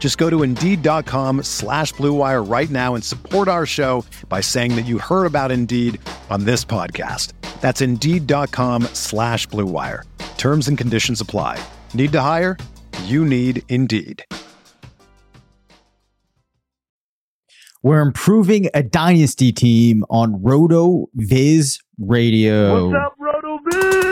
Just go to Indeed.com/Blue Wire right now and support our show by saying that you heard about Indeed on this podcast. That's Indeed.com/Blue Wire. Terms and conditions apply. Need to hire? You need Indeed. We're improving a dynasty team on RotoViz Radio. What's up, RotoViz?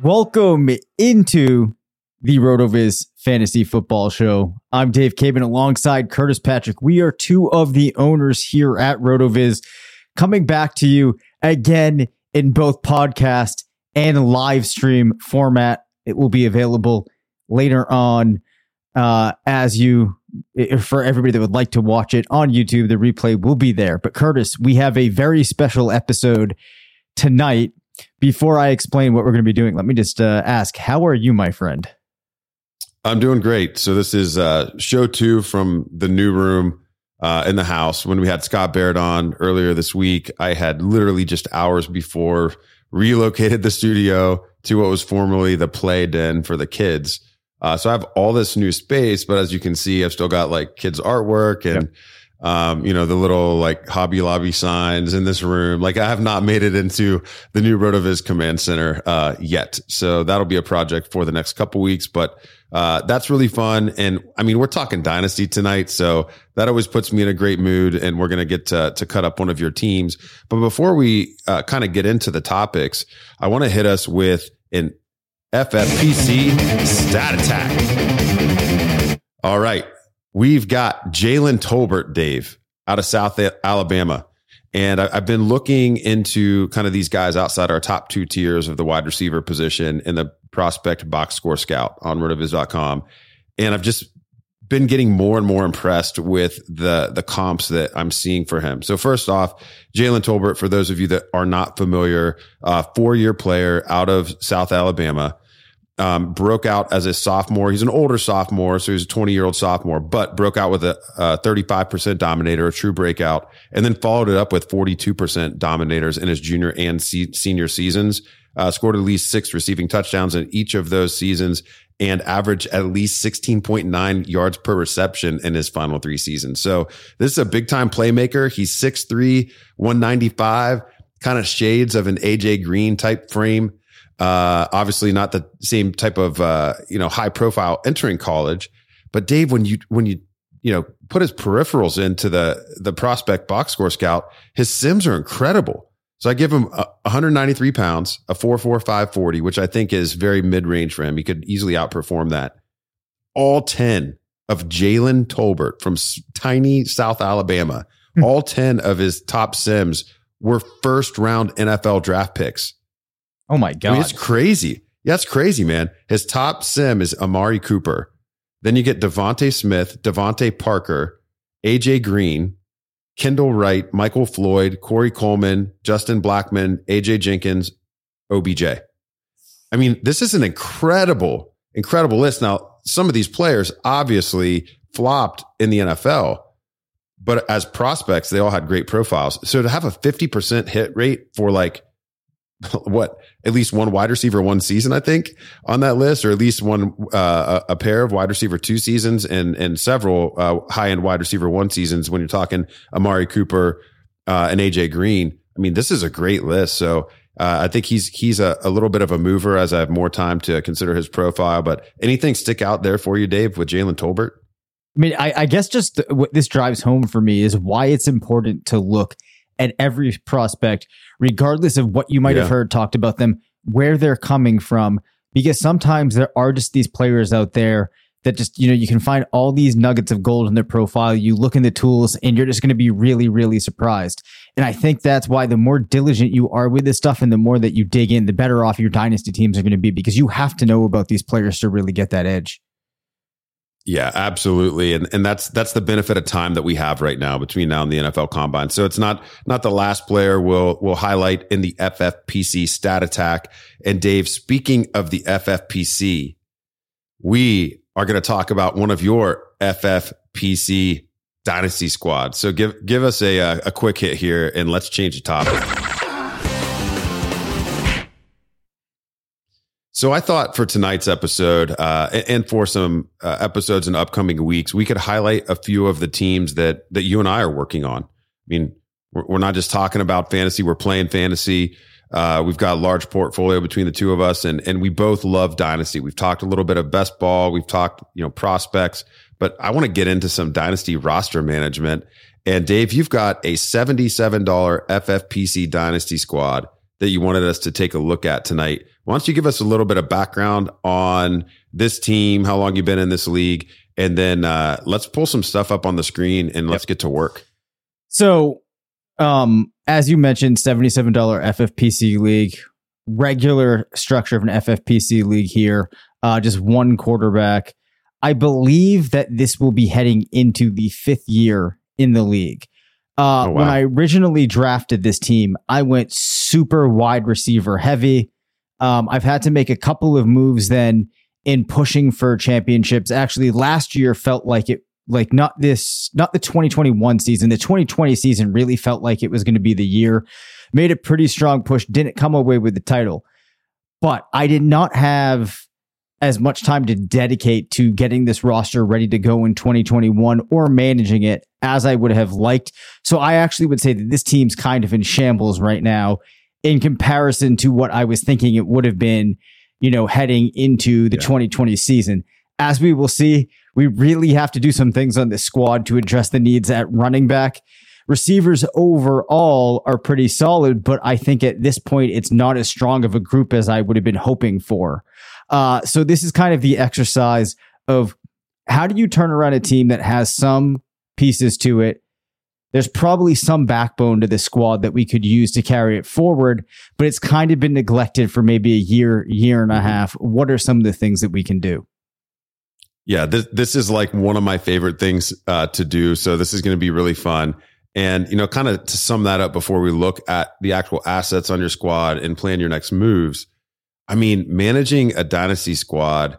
Welcome into the RotoViz Fantasy Football Show. I'm Dave Cabin alongside Curtis Patrick. We are two of the owners here at RotoViz, coming back to you again in both podcast and live stream format. It will be available later on for everybody that would like to watch it on YouTube. The replay will be there. But Curtis, we have a very special episode tonight. Before I explain what we're going to be doing, let me just ask, how are you, my friend? I'm doing great. So this is show 2 from the new room in the house. When we had Scott Baird on earlier this week, I had literally just hours before relocated the studio to what was formerly the play den for the kids. So I have all this new space, but as you can see, I've still got like kids' artwork and the little like Hobby Lobby signs in this room. Like I have not made it into the new RotoViz Command Center yet. So that'll be a project for the next couple weeks, but that's really fun. And I mean, we're talking dynasty tonight, so that always puts me in a great mood, and we're going to get to cut up one of your teams. But before we kind of get into the topics, I want to hit us with an FFPC stat attack. All right. We've got Jalen Tolbert, Dave, out of South Alabama. And I've been looking into kind of these guys outside our top two tiers of the wide receiver position in the prospect box score scout on rotoviz.com. And I've just been getting more and more impressed with the comps that I'm seeing for him. So first off, Jalen Tolbert, for those of you that are not familiar, 4-year player out of South Alabama. Broke out as a sophomore. He's an older sophomore, so he's a 20-year-old sophomore, but broke out with a 35% dominator, a true breakout, and then followed it up with 42% dominators in his junior and senior seasons. Scored at least 6 receiving touchdowns in each of those seasons and averaged at least 16.9 yards per reception in his final 3 seasons. So this is a big-time playmaker. He's 6'3", 195, kind of shades of an A.J. Green type frame. Obviously not the same type of, high profile entering college, but Dave, when you put his peripherals into the prospect box score scout, his Sims are incredible. So I give him 193 pounds, a 4.45 40, which I think is very mid range for him. He could easily outperform that. All 10 of Jalen Tolbert from tiny South Alabama, all 10 of his top Sims were first round NFL draft picks. Oh my God. I mean, it's crazy. Yeah, it's crazy, man. His top Sim is Amari Cooper. Then you get DeVonta Smith, DeVonta Parker, A.J. Green, Kendall Wright, Michael Floyd, Corey Coleman, Justin Blackman, A.J. Jenkins, OBJ. I mean, this is an incredible, incredible list. Now, some of these players obviously flopped in the NFL, but as prospects, they all had great profiles. So to have a 50% hit rate for like, at least one wide receiver one season, I think, on that list, or at least one a pair of wide receiver 2 seasons and several high-end wide receiver 1 seasons when you're talking Amari Cooper and A.J. Green. I mean, this is a great list. So I think he's a little bit of a mover as I have more time to consider his profile. But anything stick out there for you, Dave, with Jalen Tolbert? I mean, I guess just what this drives home for me is why it's important to look at every prospect, regardless of what you might have heard talked about them, where they're coming from, because sometimes there are just these players out there that just, you know, you can find all these nuggets of gold in their profile. You look in the tools and you're just going to be really, really surprised. And I think that's why the more diligent you are with this stuff and the more that you dig in, the better off your dynasty teams are going to be, because you have to know about these players to really get that edge. Yeah, absolutely. And that's the benefit of time that we have right now between now and the NFL Combine. So it's not the last player we'll highlight in the FFPC stat attack. And Dave, speaking of the FFPC, we are going to talk about one of your FFPC dynasty squad. So give us a quick hit here and let's change the topic. So I thought for tonight's episode and for some episodes in upcoming weeks, we could highlight a few of the teams that you and I are working on. I mean, we're not just talking about fantasy. We're playing fantasy. We've got a large portfolio between the two of us, and we both love dynasty. We've talked a little bit of best ball. We've talked, prospects, but I want to get into some dynasty roster management. And Dave, you've got a $77 FFPC dynasty squad that you wanted us to take a look at tonight. Why don't you give us a little bit of background on this team, how long you've been in this league, and then let's pull some stuff up on the screen and let's get to work. So, as you mentioned, $77 FFPC league, regular structure of an FFPC league here, just one quarterback. I believe that this will be heading into the fifth year in the league. Oh, wow. When I originally drafted this team, I went super wide receiver heavy. I've had to make a couple of moves then in pushing for championships. Actually, last year felt like it, like not the 2021 season. The 2020 season really felt like it was going to be the year. Made a pretty strong push. Didn't come away with the title. But I did not have as much time to dedicate to getting this roster ready to go in 2021 or managing it as I would have liked. So I actually would say that this team's kind of in shambles right now, in comparison to what I was thinking it would have been, heading into the 2020 season. As we will see, we really have to do some things on this squad to address the needs at running back. Receivers overall are pretty solid, but I think at this point, it's not as strong of a group as I would have been hoping for. So this is kind of the exercise of how do you turn around a team that has some pieces to it? There's probably some backbone to this squad that we could use to carry it forward, but it's kind of been neglected for maybe a year and a half. What are some of the things that we can do? Yeah, this is like one of my favorite things to do. So this is going to be really fun. And, kind of to sum that up before we look at the actual assets on your squad and plan your next moves. I mean, managing a dynasty squad,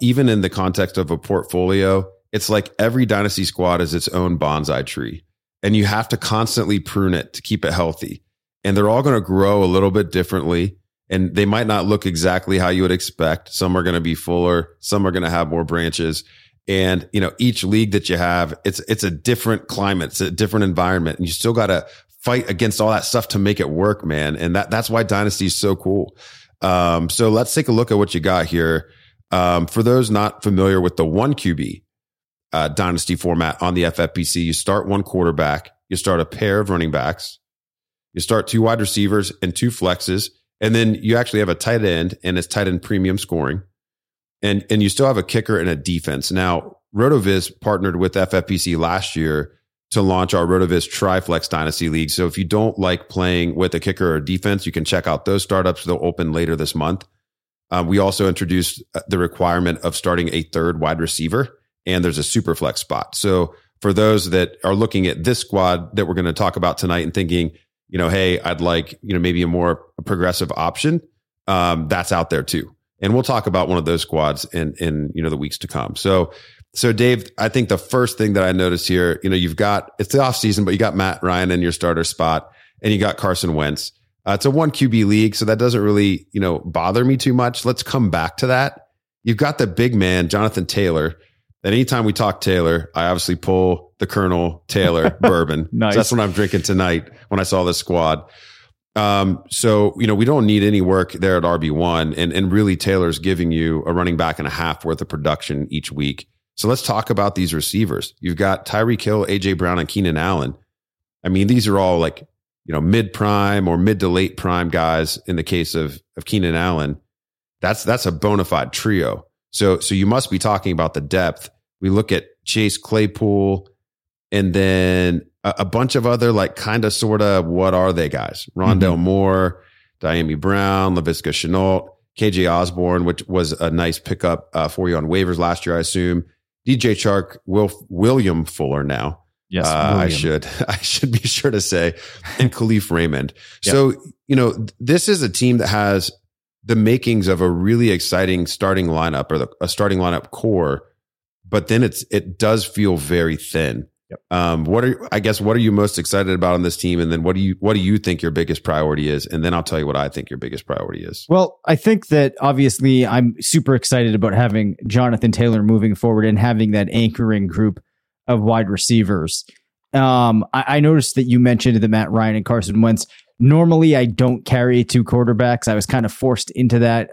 even in the context of a portfolio, it's like every dynasty squad is its own bonsai tree, and you have to constantly prune it to keep it healthy. And they're all going to grow a little bit differently, and they might not look exactly how you would expect. Some are going to be fuller. Some are going to have more branches. And, each league that you have, it's a different climate. It's a different environment, and you still got to fight against all that stuff to make it work, man. And that's why dynasty is so cool. So let's take a look at what you got here. For those not familiar with the one QB, dynasty format on the FFPC, you start one quarterback, you start a pair of running backs, you start two wide receivers and two flexes, and then you actually have a tight end, and it's tight end premium scoring, and you still have a kicker and a defense. Now, RotoViz partnered with FFPC last year to launch our RotoViz Triflex Dynasty League. So if you don't like playing with a kicker or defense, you can check out those startups. They'll open later this month. We also introduced the requirement of starting a third wide receiver, and there's a super flex spot. So for those that are looking at this squad that we're going to talk about tonight and thinking, hey, I'd like, maybe a more progressive option, that's out there too. And we'll talk about one of those squads in the weeks to come. So Dave, I think the first thing that I noticed here, you've got, it's the off season, but you got Matt Ryan in your starter spot and you got Carson Wentz. It's a one QB league, so that doesn't really, bother me too much. Let's come back to that. You've got the big man, Jonathan Taylor. And anytime we talk Taylor, I obviously pull the Colonel Taylor bourbon. Nice. So that's what I'm drinking tonight when I saw this squad. So, you know, we don't need any work there at RB1, and really Taylor's giving you a running back and a half worth of production each week. So let's talk about these receivers. You've got Tyreek Hill, A.J. Brown, and Keenan Allen. I mean, these are all like, you know, mid-prime or mid to late prime guys. In the case of Keenan Allen, that's a bona fide trio. So you must be talking about the depth. We look at Chase Claypool and then a bunch of other like kind of sort of what are they guys? Rondell Moore, Diami Brown, Laviska Shenault, KJ Osborne, which was a nice pickup for you on waivers last year, I assume. DJ Chark, William Fuller now. Yes, I should be sure to say, and Khalif Raymond. Yep. So, you know, this is a team that has the makings of a really exciting starting lineup or a starting lineup core, but then it does feel very thin. Yep. What are you most excited about on this team? And then what do you think your biggest priority is? And then I'll tell you what I think your biggest priority is. Well, I think that obviously I'm super excited about having Jonathan Taylor moving forward and having that anchoring group of wide receivers. I noticed that you mentioned the Matt Ryan and Carson Wentz. Normally I don't carry two quarterbacks. I was kind of forced into that.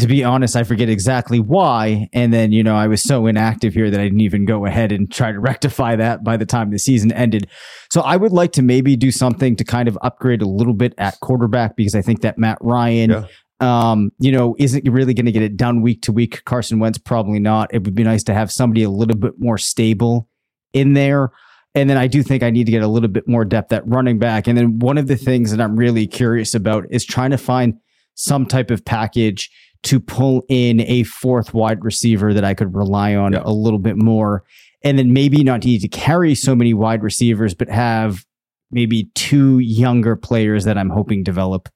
To be honest, I forget exactly why. And then, you know, I was so inactive here that I didn't even go ahead and try to rectify that by the time the season ended. So I would like to maybe do something to kind of upgrade a little bit at quarterback, because I think that Matt Ryan, you know, isn't really going to get it done week to week. Carson Wentz, probably not. It would be nice to have somebody a little bit more stable in there. And then I do think I need to get a little bit more depth at running back. And then one of the things that I'm really curious about is trying to find some type of package to pull in a fourth wide receiver that I could rely on a little bit more. And then maybe not need to carry so many wide receivers, but have maybe two younger players that I'm hoping develop.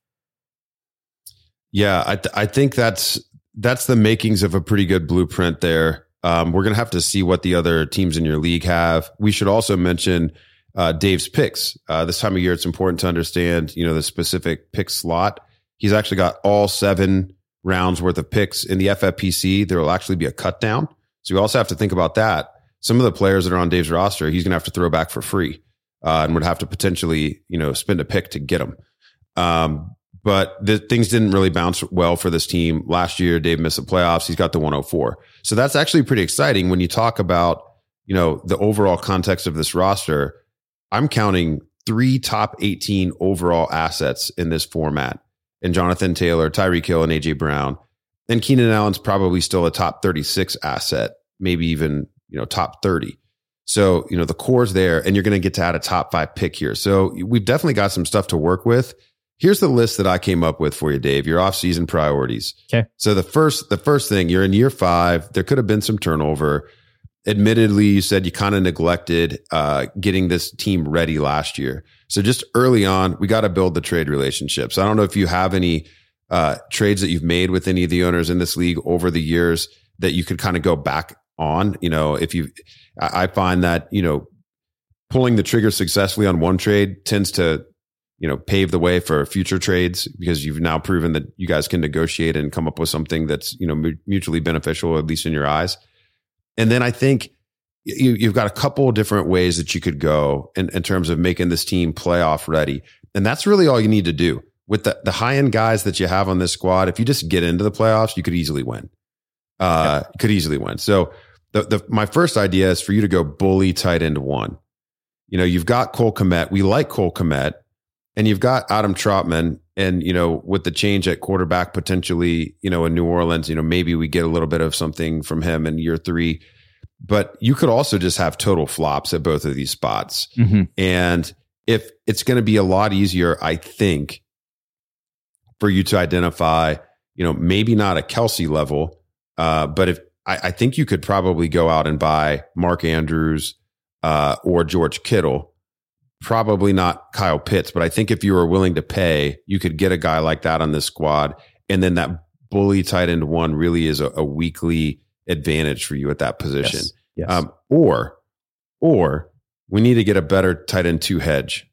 Yeah, I think that's the makings of a pretty good blueprint there. We're going to have to see what the other teams in your league have. We should also mention Dave's picks. This time of year, it's important to understand, you know, the specific pick slot. He's actually got all 7 rounds worth of picks in the FFPC. There will actually be a cut down. So you also have to think about that. Some of the players that are on Dave's roster, he's going to have to throw back for free and would have to potentially, you know, spend a pick to get them. But things didn't really bounce well for this team last year. Dave missed the playoffs. He's got the 104. So that's actually pretty exciting when you talk about, you know, the overall context of this roster. I'm counting 3 top 18 overall assets in this format. And Jonathan Taylor, Tyreek Hill, and A.J. Brown. And Keenan Allen's probably still a top 36 asset, maybe even, you know, top 30. So, you know, the core's there, and you're going to get to add a top 5 pick here. So we've definitely got some stuff to work with. Here's the list that I came up with for you, Dave, your off-season priorities. Okay. So the first thing, you're in year 5. There could have been some turnover. Admittedly, you said you kind of neglected getting this team ready last year. So just early on, we got to build the trade relationships. I don't know if you have any trades that you've made with any of the owners in this league over the years that you could kind of go back on. You know, I find that, you know, pulling the trigger successfully on one trade tends to, you know, pave the way for future trades, because you've now proven that you guys can negotiate and come up with something that's, you know, mutually beneficial, at least in your eyes. And then I think you've got a couple of different ways that you could go in terms of making this team playoff ready. And that's really all you need to do. With the high-end guys that you have on this squad, if you just get into the playoffs, you could easily win. So my first idea is for you to go bully tight end 1. You know, you've got Cole Kmet. We like Cole Kmet. And you've got Adam Trautman. And, you know, with the change at quarterback, potentially, you know, in New Orleans, you know, maybe we get a little bit of something from him in year 3. But you could also just have total flops at both of these spots. Mm-hmm. And if it's going to be a lot easier, I think, for you to identify, you know, maybe not a Kelsey level, but if I think you could probably go out and buy Mark Andrews or George Kittle. Probably not Kyle Pitts, but I think if you were willing to pay, you could get a guy like that on this squad. And then that bully tight end 1 really is a weekly advantage for you at that position. Yes. Or we need to get a better tight end 2 hedge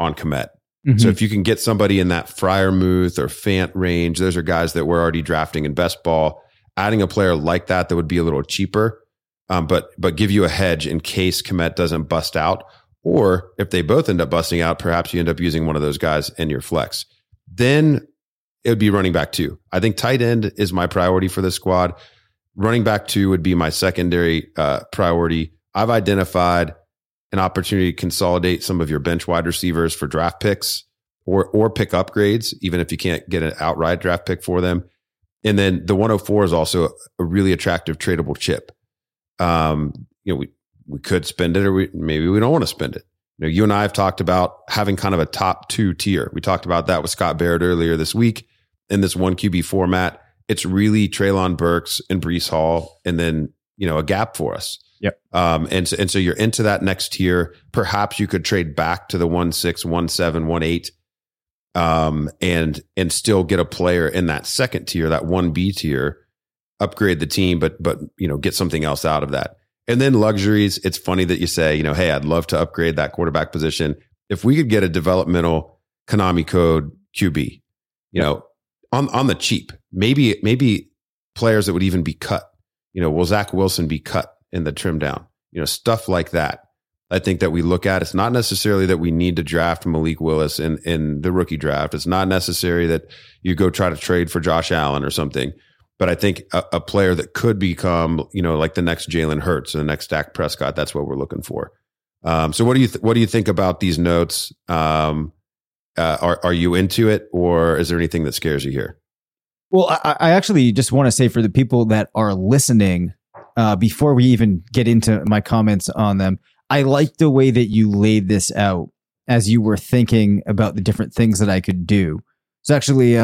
on Kmet. Mm-hmm. So if you can get somebody in that Freiermuth or Fant range, those are guys that we're already drafting in best ball. Adding a player like that would be a little cheaper, but give you a hedge in case Kmet doesn't bust out. Or if they both end up busting out, perhaps you end up using one of those guys in your flex. Then it would be running back two. I think tight end is my priority for this squad. Running back two would be my secondary priority. I've identified an opportunity to consolidate some of your bench wide receivers for draft picks or pick upgrades, even if you can't get an outright draft pick for them. And then the 104 is also a really attractive tradable chip. We could spend it, or maybe we don't want to spend it. You and I have talked about having kind of a top two tier. We talked about that with Scott Barrett earlier this week in this one QB format. It's really Treylon Burks and Breece Hall, and then a gap for us. Yep. And so you're into that next tier. Perhaps you could trade back to the 1-6, 1-7, 1-8, and still get a player in that second tier, that 1B tier, upgrade the team, but get something else out of that. And then luxuries. It's funny that you say, hey, I'd love to upgrade that quarterback position. If we could get a developmental Konami code QB, on the cheap, maybe players that would even be cut, will Zach Wilson be cut in the trim down, stuff like that. I think that we look at, it's not necessarily that we need to draft Malik Willis in the rookie draft. It's not necessary that you go try to trade for Josh Allen or something. But I think a player that could become, like the next Jalen Hurts or the next Dak Prescott, that's what we're looking for. So what do you think about these notes? Are you into it, or is there anything that scares you here? Well, I actually just want to say for the people that are listening, before we even get into my comments on them, I like the way that you laid this out as you were thinking about the different things that I could do. So actually,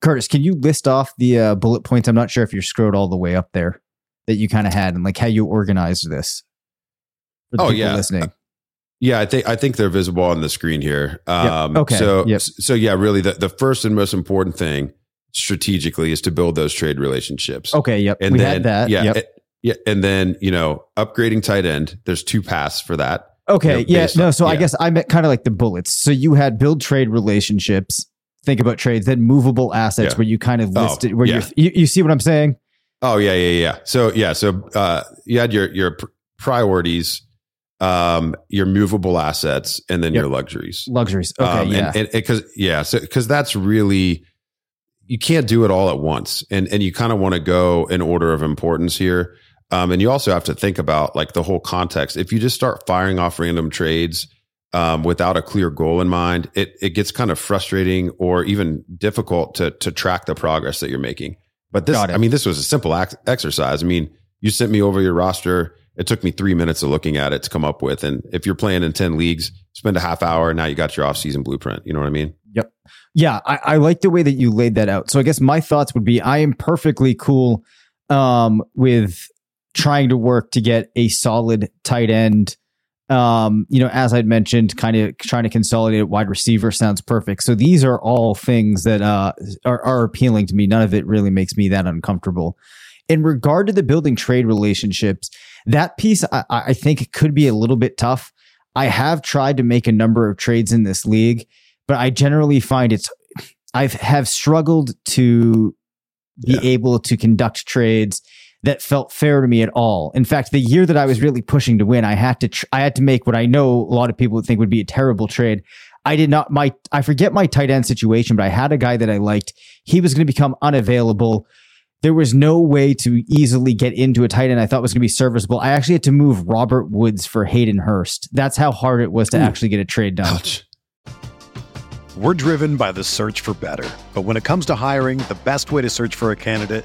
Curtis, can you list off the bullet points? I'm not sure if you scrolled all the way up there that you kind of had, and like how you organized this. Oh yeah, listening. Yeah, I think they're visible on the screen here. Yep. Okay. So yeah, really, the first and most important thing strategically is to build those trade relationships. Okay. Yep. And we then, had that. Yeah. Yep. And then upgrading tight end. There's two paths for that. Okay. I guess I meant kind of like the bullets. So you had build trade relationships. Think about trades, then movable assets, where you kind of listed where you see what I'm saying? Oh yeah. So you had your priorities, your movable assets, and then your luxuries. Okay, because that's really, you can't do it all at once, and you kind of want to go in order of importance here, and you also have to think about like the whole context. If you just start firing off random trades, without a clear goal in mind, it gets kind of frustrating or even difficult to track the progress that you're making. But this was a simple exercise. I mean, you sent me over your roster. It took me 3 minutes of looking at it to come up with. And if you're playing in 10 leagues, spend a half hour. Now you got your off-season blueprint. You know what I mean? Yep. Yeah, I like the way that you laid that out. So I guess my thoughts would be, I am perfectly cool with trying to work to get a solid tight end. As I'd mentioned, kind of trying to consolidate wide receiver sounds perfect. So these are all things that are appealing to me. None of it really makes me that uncomfortable. In regard to the building trade relationships, that piece, I think could be a little bit tough. I have tried to make a number of trades in this league, but I generally find I have struggled to be able to conduct trades that felt fair to me at all. In fact, the year that I was really pushing to win, I had to make what I know a lot of people would think would be a terrible trade. I forget my tight end situation, but I had a guy that I liked. He was going to become unavailable. There was no way to easily get into a tight end I thought was going to be serviceable. I actually had to move Robert Woods for Hayden Hurst. That's how hard it was to actually get a trade done. Ouch. We're driven by the search for better. But when it comes to hiring, the best way to search for a candidate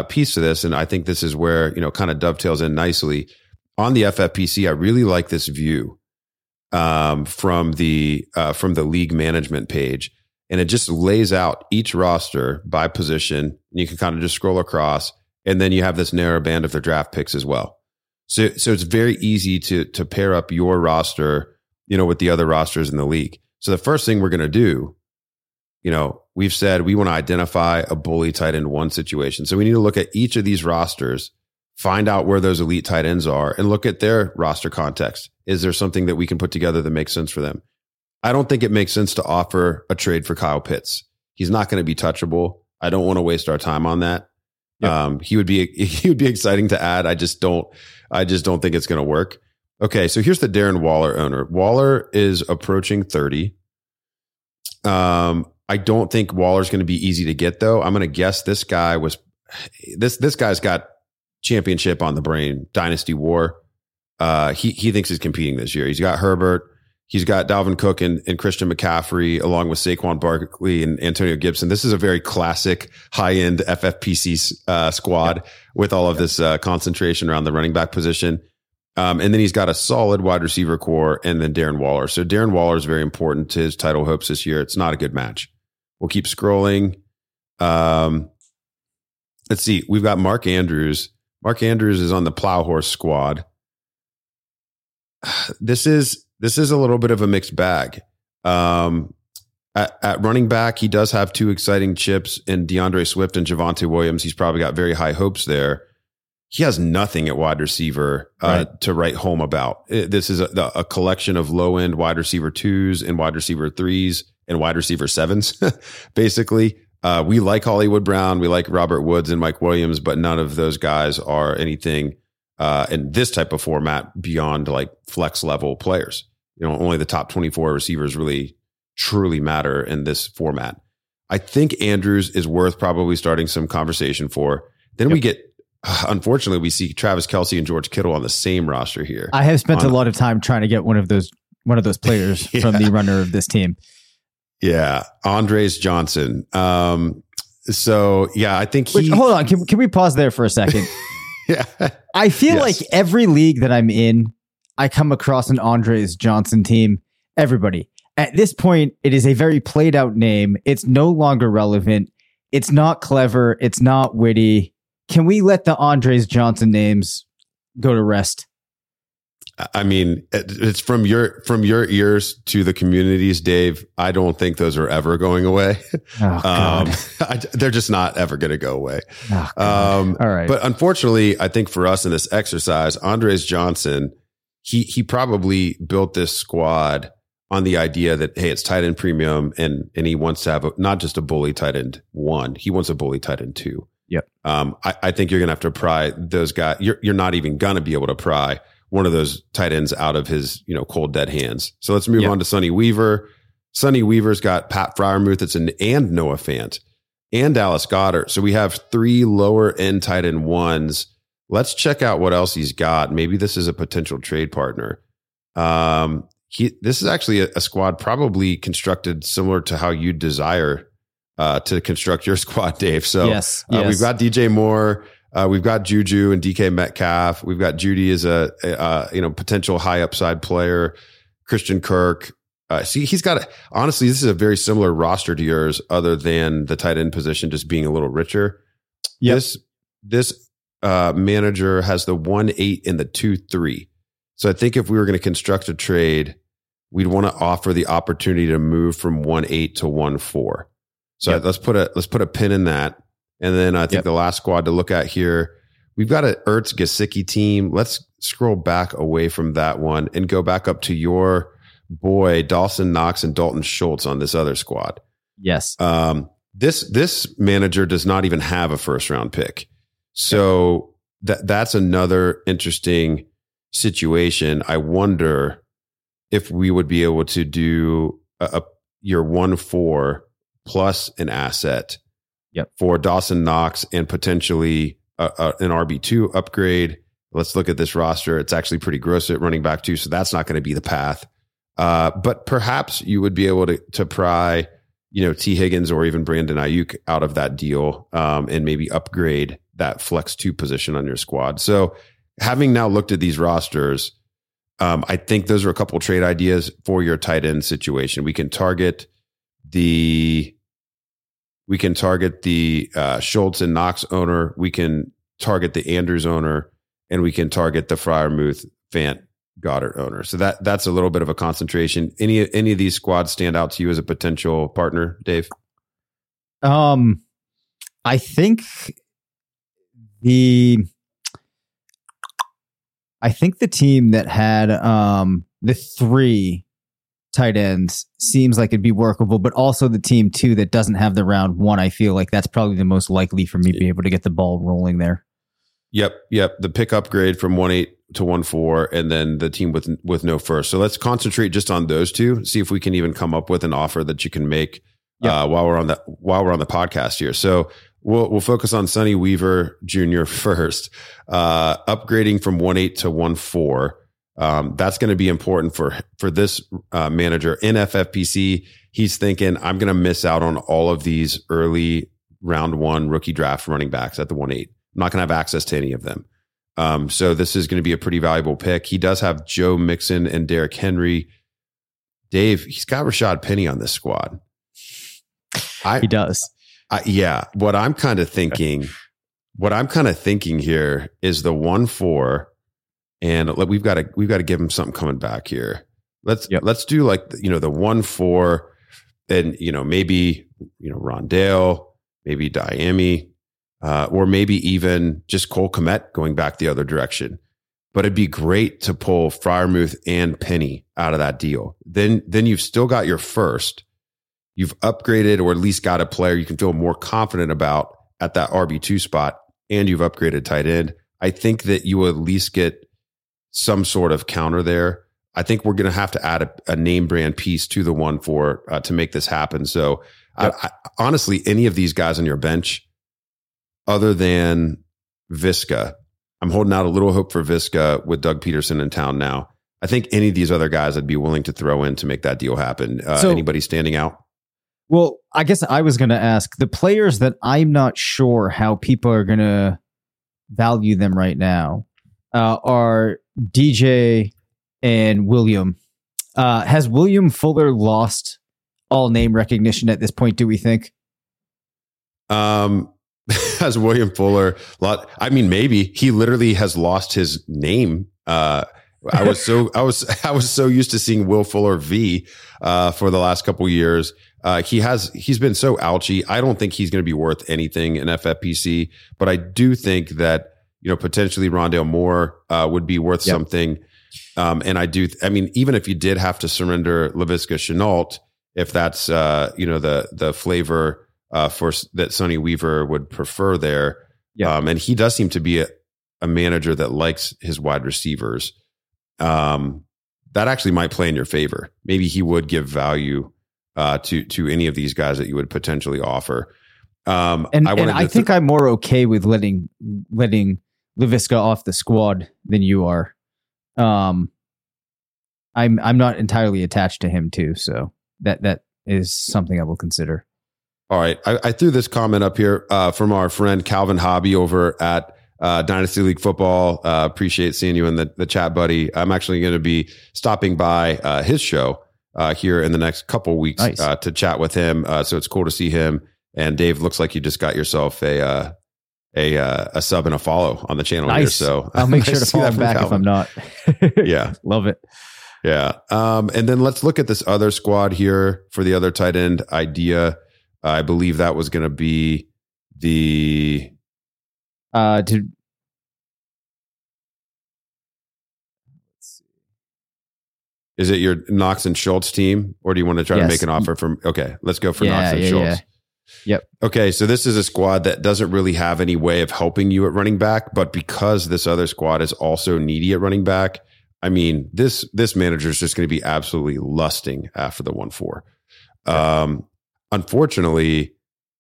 piece to this. And I think this is where, you know, kind of dovetails in nicely on the FFPC. I really like this view from the league management page, and it just lays out each roster by position, and you can kind of just scroll across, and then you have this narrow band of their draft picks as well. So it's very easy to pair up your roster, you know, with the other rosters in the league. So the first thing we're going to do, you know, we've said we want to identify a bully tight end one situation. So we need to look at each of these rosters, find out where those elite tight ends are, and look at their roster context. Is there something that we can put together that makes sense for them? I don't think it makes sense to offer a trade for Kyle Pitts. He's not going to be touchable. I don't want to waste our time on that. Yep. He would be exciting to add. I just don't think it's going to work. Okay, so here's the Darren Waller owner. Waller is approaching 30. I don't think Waller's going to be easy to get, though. I'm going to guess this guy was this guy's got championship on the brain, dynasty war. He thinks he's competing this year. He's got Herbert. He's got Dalvin Cook and Christian McCaffrey, along with Saquon Barkley and Antonio Gibson. This is a very classic high-end FFPC squad with all of this concentration around the running back position. And then he's got a solid wide receiver core, and then Darren Waller. So Darren Waller is very important to his title hopes this year. It's not a good match. We'll keep scrolling. Let's see. We've got Mark Andrews. Mark Andrews is on the Plow Horse squad. This is a little bit of a mixed bag. At running back, he does have two exciting chips in DeAndre Swift and Javonte Williams. He's probably got very high hopes there. He has nothing at wide receiver to write home about. This is a collection of low-end wide receiver 2s and wide receiver 3s and wide receiver 7s, basically. We like Hollywood Brown. We like Robert Woods and Mike Williams, but none of those guys are anything in this type of format beyond like flex level players. You know, only the top 24 receivers really truly matter in this format. I think Andrews is worth probably starting some conversation for. Then we get, unfortunately, we see Travis Kelce and George Kittle on the same roster here. I have spent a lot of time trying to get one of those players from the runner of this team. Yeah, Andres Johnson. I think he... Which, hold on, can we pause there for a second? Yeah. I feel like every league that I'm in, I come across an Andres Johnson team. Everybody. At this point, it is a very played out name. It's no longer relevant. It's not clever. It's not witty. Can we let the Andres Johnson names go to rest? I mean, it's from your ears to the communities, Dave. I don't think those are ever going away. They're just not ever going to go away. Oh, all right. But unfortunately, I think for us in this exercise, Andres Johnson, he probably built this squad on the idea that, hey, it's tight end premium, and he wants to have not just a bully tight end one, he wants a bully tight end two. Yep. I think you're going to have to pry those guys. You're not even going to be able to pry one of those tight ends out of his, you know, cold dead hands. So let's move on to Sonny Weaver. Sonny Weaver's got Pat Freiermuth. It's and Noah Fant and Dallas Goedert. So we have three lower end tight end ones. Let's check out what else he's got. Maybe this is a potential trade partner. This is actually a squad probably constructed similar to how you desire to construct your squad, Dave. So we've got DJ Moore. We've got Juju and DK Metcalf. We've got Judy as a potential high upside player. Christian Kirk. He's got honestly, this is a very similar roster to yours, other than the tight end position just being a little richer. Yep. This manager has the 1-8 and the 2-3. So I think if we were going to construct a trade, we'd want to offer the opportunity to move from 1-8 to 1-4. So let's put a pin in that. And then I think the last squad to look at here, we've got an Ertz-Gesicki team. Let's scroll back away from that one and go back up to your boy, Dawson Knox and Dalton Schultz on this other squad. Yes. This manager does not even have a first-round pick. So that's another interesting situation. I wonder if we would be able to do your 1-4 plus an asset for Dawson Knox and potentially an RB2 upgrade. Let's look at this roster. It's actually pretty gross at running back too, so that's not going to be the path. But perhaps you would be able to pry, you know, T. Higgins or even Brandon Ayuk out of that deal and maybe upgrade that flex 2 position on your squad. So having now looked at these rosters, I think those are a couple trade ideas for your tight end situation. We can target the Schultz and Knox owner. We can target the Andrews owner, and we can target the Freiermuth, Fant, Goddard owner. So that's a little bit of a concentration. Any of these squads stand out to you as a potential partner, Dave? I think the team that had the 3 tight ends seems like it'd be workable, but also the team too that doesn't have the round 1, I feel like that's probably the most likely for me to be able to get the ball rolling there. Yep. The pick upgrade from 1-8 to 1-4, and then the team with no first. So let's concentrate just on those two. See if we can even come up with an offer that you can make while we're on the podcast here. So we'll focus on Sonny Weaver Jr. first, upgrading from 1-8 to 1-4. That's going to be important for this manager in FFPC. He's thinking, I'm going to miss out on all of these early round 1 rookie draft running backs at the 1-8. I'm not going to have access to any of them. So this is going to be a pretty valuable pick. He does have Joe Mixon and Derrick Henry. Dave, he's got Rashad Penny on this squad. He does. What I'm kind of thinking here is the 1-4, and we've got to give him something coming back here. Let's do the 1-4, and maybe Rondale, maybe Diami, or maybe even just Cole Kmet going back the other direction. But it'd be great to pull Freiermuth and Penny out of that deal. Then you've still got your first. You've upgraded or at least got a player you can feel more confident about at that RB2 spot, and you've upgraded tight end. I think that you will at least get some sort of counter there. I think we're going to have to add a name brand piece to the 1-4 to make this happen. So honestly, any of these guys on your bench, other than Visca, I'm holding out a little hope for Visca with Doug Peterson in town now. I think any of these other guys I'd be willing to throw in to make that deal happen. Anybody standing out? Well, I guess I was going to ask the players that I'm not sure how people are going to value them right now are DJ and William. Has William Fuller lost all name recognition at this point, do we think? Has William Fuller maybe he literally has lost his name. I was so used to seeing Will Fuller V for the last couple years. He's been so ouchy. I don't think he's going to be worth anything in FFPC, but I do think that potentially Rondale Moore would be worth something. And I do. I mean, even if you did have to surrender Laviska Shenault, if that's the flavor for that Sonny Weaver would prefer there, and he does seem to be a manager that likes his wide receivers. That actually might play in your favor. Maybe he would give value to any of these guys that you would potentially offer. I think I'm more okay with letting Laviska off the squad than you are. I'm not entirely attached to him too, so that is something I will consider. All right, I threw this comment up here from our friend Calvin Hobby over at Dynasty League Football. Appreciate seeing you in the chat, buddy. I'm actually going to be stopping by his show here in the next couple weeks. Nice. To chat with him. So it's cool to see him. And Dave, looks like you just got yourself a sub and a follow on the channel. Nice. Here. So I'll make sure to follow back Calvin if I'm not. Yeah. Love it. Yeah. And then let's look at this other squad here for the other tight end idea. I believe that was going to be the... Is it your Knox and Schultz team, or do you want to try to make an offer from... Okay, let's go for Knox and Schultz. Yeah. Yep. Okay, so this is a squad that doesn't really have any way of helping you at running back, but because this other squad is also needy at running back, I mean, this manager is just going to be absolutely lusting after the 1-4. Yeah. Unfortunately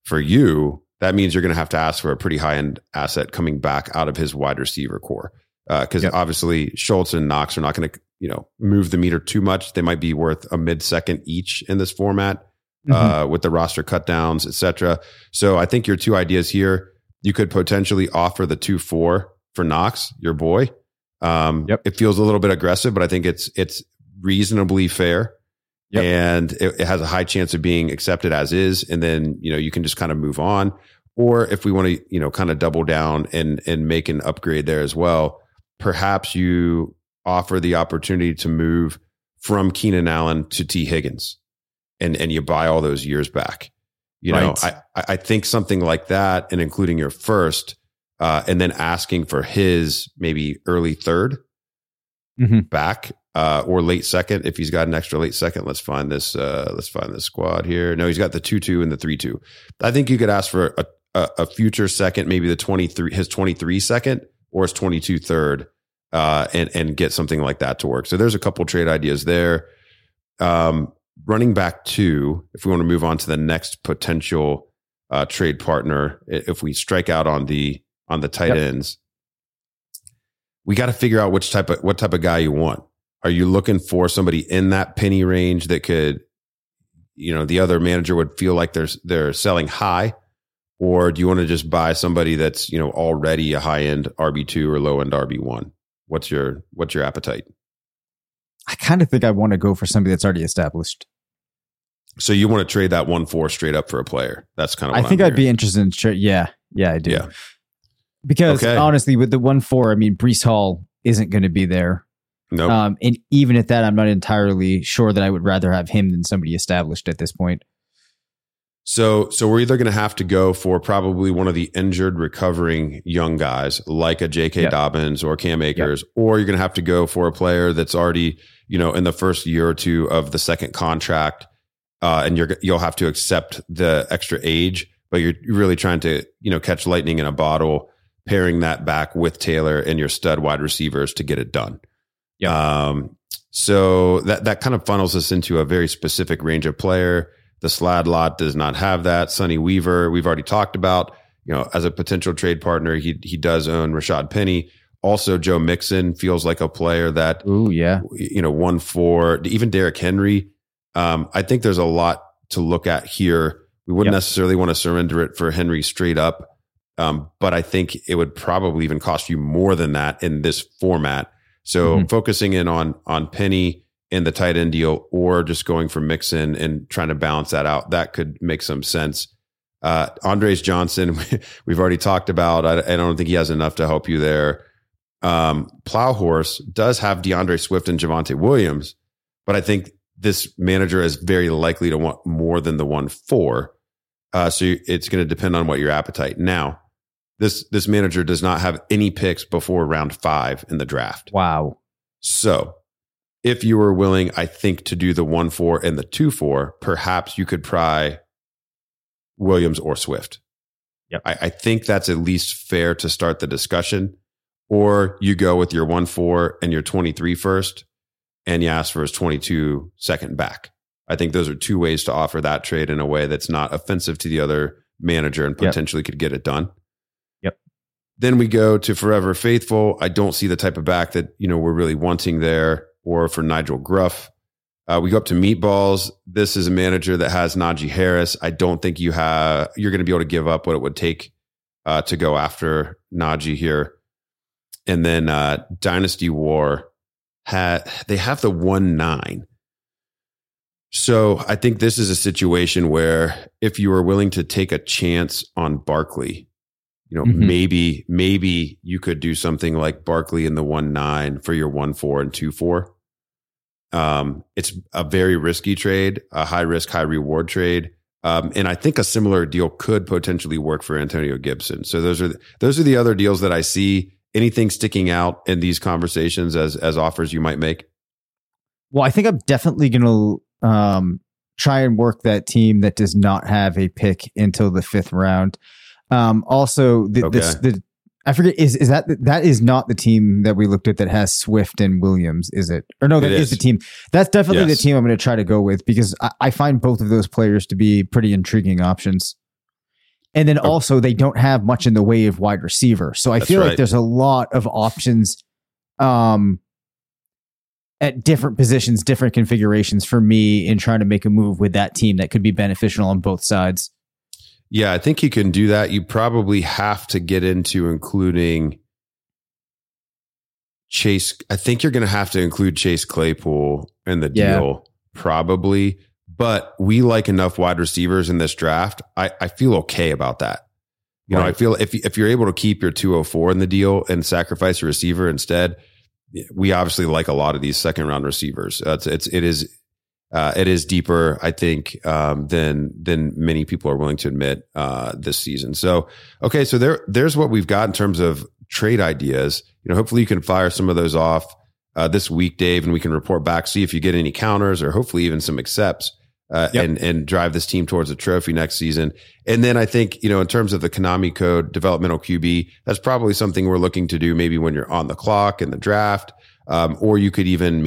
for you, that means you're going to have to ask for a pretty high-end asset coming back out of his wide receiver core. Because obviously Schultz and Knox are not going to, move the meter too much. They might be worth a mid-second each in this format, with the roster cut downs, et cetera. So I think your two ideas here, you could potentially offer the 2-4 for Knox, your boy. It feels a little bit aggressive, but I think it's reasonably fair. Yep. And it has a high chance of being accepted as is. And then, you can just kind of move on. Or if we want to, kind of double down and make an upgrade there as well, perhaps you offer the opportunity to move from Keenan Allen to T. Higgins and you buy all those years back. I think something like that, and including your first and then asking for his maybe early third back. Or late second, if he's got an extra late second. Let's find this squad here. No, he's got the 2-2 and the 3-2. I think you could ask for a future second, maybe the 23, his 23 second or his 22 third, and get something like that to work. So there's a couple trade ideas there. Running back two, if we want to move on to the next potential trade partner, if we strike out on the tight ends, we got to figure out what type of guy you want. Are you looking for somebody in that penny range that could, the other manager would feel like they're selling high, or do you want to just buy somebody that's, already a high end RB2 or low end RB1? What's your appetite? I kind of think I want to go for somebody that's already established. So you want to trade that 1-4 straight up for a player? That's kind of what I think I'd be interested in. Yeah, I do. Yeah. Because honestly, with the 1-4, I mean, Breece Hall isn't going to be there. Nope. And even at that, I'm not entirely sure that I would rather have him than somebody established at this point. So we're either going to have to go for probably one of the injured recovering young guys like a J.K. Dobbins or Cam Akers, or you're going to have to go for a player that's already, in the first year or two of the second contract, and you'll have to accept the extra age, but you're really trying to, catch lightning in a bottle, pairing that back with Taylor and your stud wide receivers to get it done. Yeah. So that kind of funnels us into a very specific range of player. The Slad lot does not have that. Sonny Weaver, we've already talked about, as a potential trade partner, he does own Rashad Penny. Also, Joe Mixon feels like a player that, 1-4, even Derrick Henry. I think there's a lot to look at here. We wouldn't necessarily want to surrender it for Henry straight up. But I think it would probably even cost you more than that in this format. So focusing in on Penny and the tight end deal, or just going for Mixon and trying to balance that out, that could make some sense. Andres Johnson, we've already talked about. I don't think he has enough to help you there. Plowhorse does have DeAndre Swift and Javonte Williams, but I think this manager is very likely to want more than the 1-4. So it's going to depend on what your appetite. Now, This manager does not have any picks before round 5 in the draft. Wow. So if you were willing, I think, to do the 1-4 and the 2-4, perhaps you could pry Williams or Swift. Yep. I think that's at least fair to start the discussion. or you go with your 1-4 and your 23 first, and you ask for his 22 second back. I think those are two ways to offer that trade in a way that's not offensive to the other manager and potentially could get it done. Yep. Then we go to Forever Faithful. I don't see the type of back that, you know, we're really wanting there, or for Nigel Gruff. We go up to Meatballs. This is a manager that has Najee Harris. I don't think you're going to be able to give up what it would take to go after Najee here. And then Dynasty War, they have the 1-9. So I think this is a situation where if you are willing to take a chance on Barkley, you know, maybe you could do something like Barkley in the 1-9 for your 1-4 and 2-4. It's a very risky trade, a high risk, high reward trade. And I think a similar deal could potentially work for Antonio Gibson. So those are the other deals that I see. Anything sticking out in these conversations as offers you might make? Well, I think I'm definitely going to try and work that team that does not have a pick until the fifth round. I forget, is that is not the team that we looked at that has Swift and Williams, is it? Or no, that is the team. That's definitely the team I'm going to try to go with, because I find both of those players to be pretty intriguing options. And then also they don't have much in the way of wide receiver. So I feel like there's a lot of options at different positions, different configurations for me in trying to make a move with that team that could be beneficial on both sides. Yeah, I think you can do that. You probably have to get into including Chase. I think you're going to have to include Chase Claypool in the deal, probably. But we like enough wide receivers in this draft. I feel okay about that. You know, I feel if you're able to keep your 204 in the deal and sacrifice a receiver instead, we obviously like a lot of these second round receivers. It is deeper, I think, than many people are willing to admit this season. So, okay, so there's what we've got in terms of trade ideas. You know, hopefully you can fire some of those off this week, Dave, and we can report back, see if you get any counters or hopefully even some accepts, and drive this team towards a trophy next season. And then I think, you know, in terms of the Konami code, developmental QB, that's probably something we're looking to do maybe when you're on the clock in the draft. Or you could even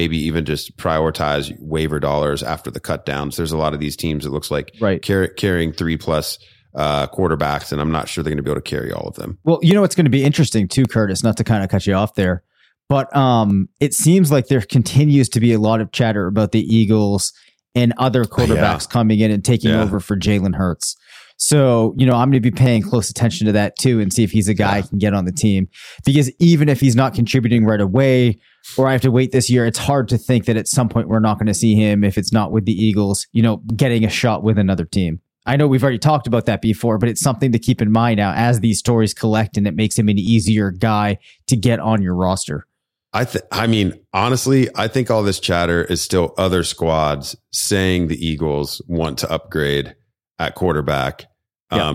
just prioritize waiver dollars after the cut downs. There's a lot of these teams, it looks like, carrying 3+ quarterbacks, and I'm not sure they're going to be able to carry all of them. Well, you know, it's going to be interesting too, Curtis, not to kind of cut you off there, but it seems like there continues to be a lot of chatter about the Eagles and other quarterbacks coming in and taking over for Jalen Hurts. So, you know, I'm going to be paying close attention to that too and see if he's a guy I can get on the team. Because even if he's not contributing right away, or I have to wait this year, it's hard to think that at some point we're not going to see him, if it's not with the Eagles, you know, getting a shot with another team. I know we've already talked about that before, but it's something to keep in mind now as these stories collect, and it makes him an easier guy to get on your roster. I think all this chatter is still other squads saying the Eagles want to upgrade at quarterback.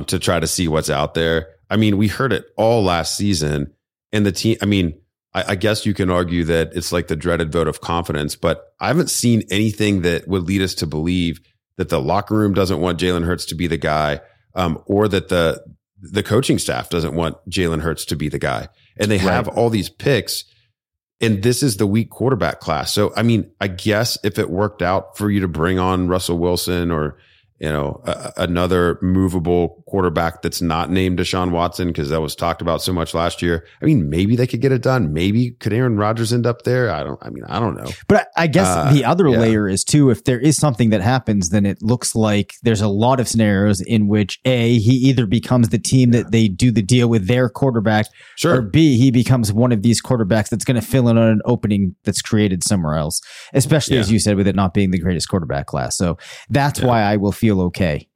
To try to see what's out there. I mean, we heard it all last season, and the team, I mean, I guess you can argue that it's like the dreaded vote of confidence, but I haven't seen anything that would lead us to believe that the locker room doesn't want Jalen Hurts to be the guy, or that the coaching staff doesn't want Jalen Hurts to be the guy. And they have all these picks, and this is the weak quarterback class. So, I mean, I guess if it worked out for you to bring on Russell Wilson, or, you know, another movable quarterback that's not named Deshaun Watson, because that was talked about so much last year. I mean, maybe they could get it done. Maybe could Aaron Rodgers end up there? I don't know. But I guess the other layer is too, if there is something that happens, then it looks like there's a lot of scenarios in which A, he either becomes the team that they do the deal with their quarterback, or B, he becomes one of these quarterbacks that's going to fill in on an opening that's created somewhere else, especially as you said, with it not being the greatest quarterback class. So that's why I will feel okay.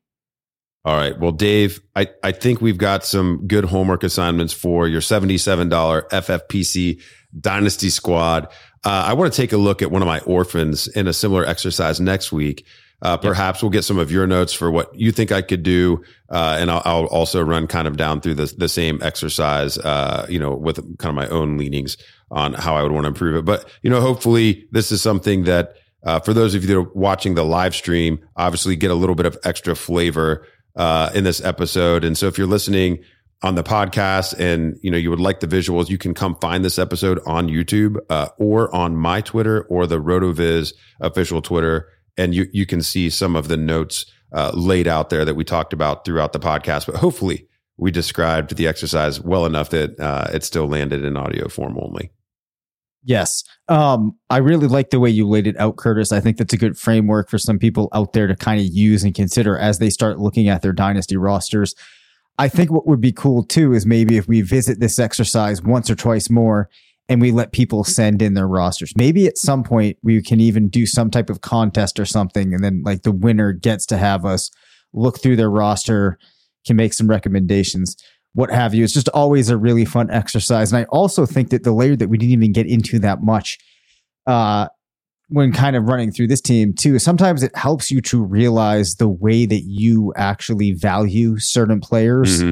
All right. Well, Dave, I think we've got some good homework assignments for your $77 FFPC Dynasty Squad. I want to take a look at one of my orphans in a similar exercise next week. Perhaps we'll get some of your notes for what you think I could do. And I'll also run kind of down through the same exercise, you know, with kind of my own leanings on how I would want to improve it. But, you know, hopefully this is something that for those of you that are watching the live stream, obviously get a little bit of extra flavor in this episode. And so if you're listening on the podcast and, you know, you would like the visuals, you can come find this episode on YouTube or on my Twitter or the RotoViz official Twitter. And you can see some of the notes laid out there that we talked about throughout the podcast. But hopefully we described the exercise well enough that it still landed in audio form only. Yes. I really like the way you laid it out, Curtis. I think that's a good framework for some people out there to kind of use and consider as they start looking at their dynasty rosters. I think what would be cool too is maybe if we visit this exercise once or twice more and we let people send in their rosters. Maybe at some point we can even do some type of contest or something, and then like the winner gets to have us look through their roster, can make some recommendations, what have you. It's just always a really fun exercise. And I also think that the layer that we didn't even get into that much when kind of running through this team too, sometimes it helps you to realize the way that you actually value certain players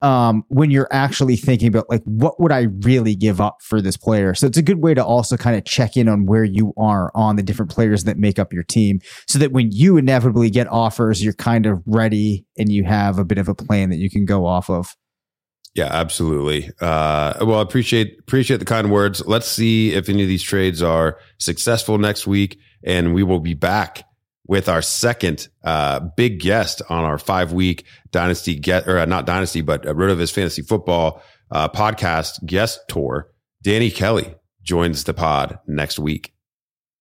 when you're actually thinking about like, what would I really give up for this player? So it's a good way to also kind of check in on where you are on the different players that make up your team, so that when you inevitably get offers, you're kind of ready and you have a bit of a plan that you can go off of. Yeah, absolutely. Well, I appreciate the kind words. Let's see if any of these trades are successful next week, and we will be back with our second big guest on our 5-week Dynasty RotoViz Fantasy Football podcast guest tour. Danny Kelly joins the pod next week.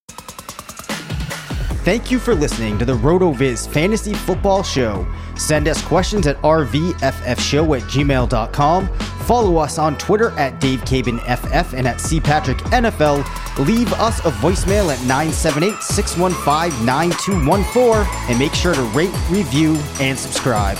Thank you for listening to the RotoViz Fantasy Football Show. Send us questions at rvffshow@gmail.com. Follow us on Twitter at DaveCabinFF and at CPatrickNFL. Leave us a voicemail at 978-615-9214. And make sure to rate, review, and subscribe.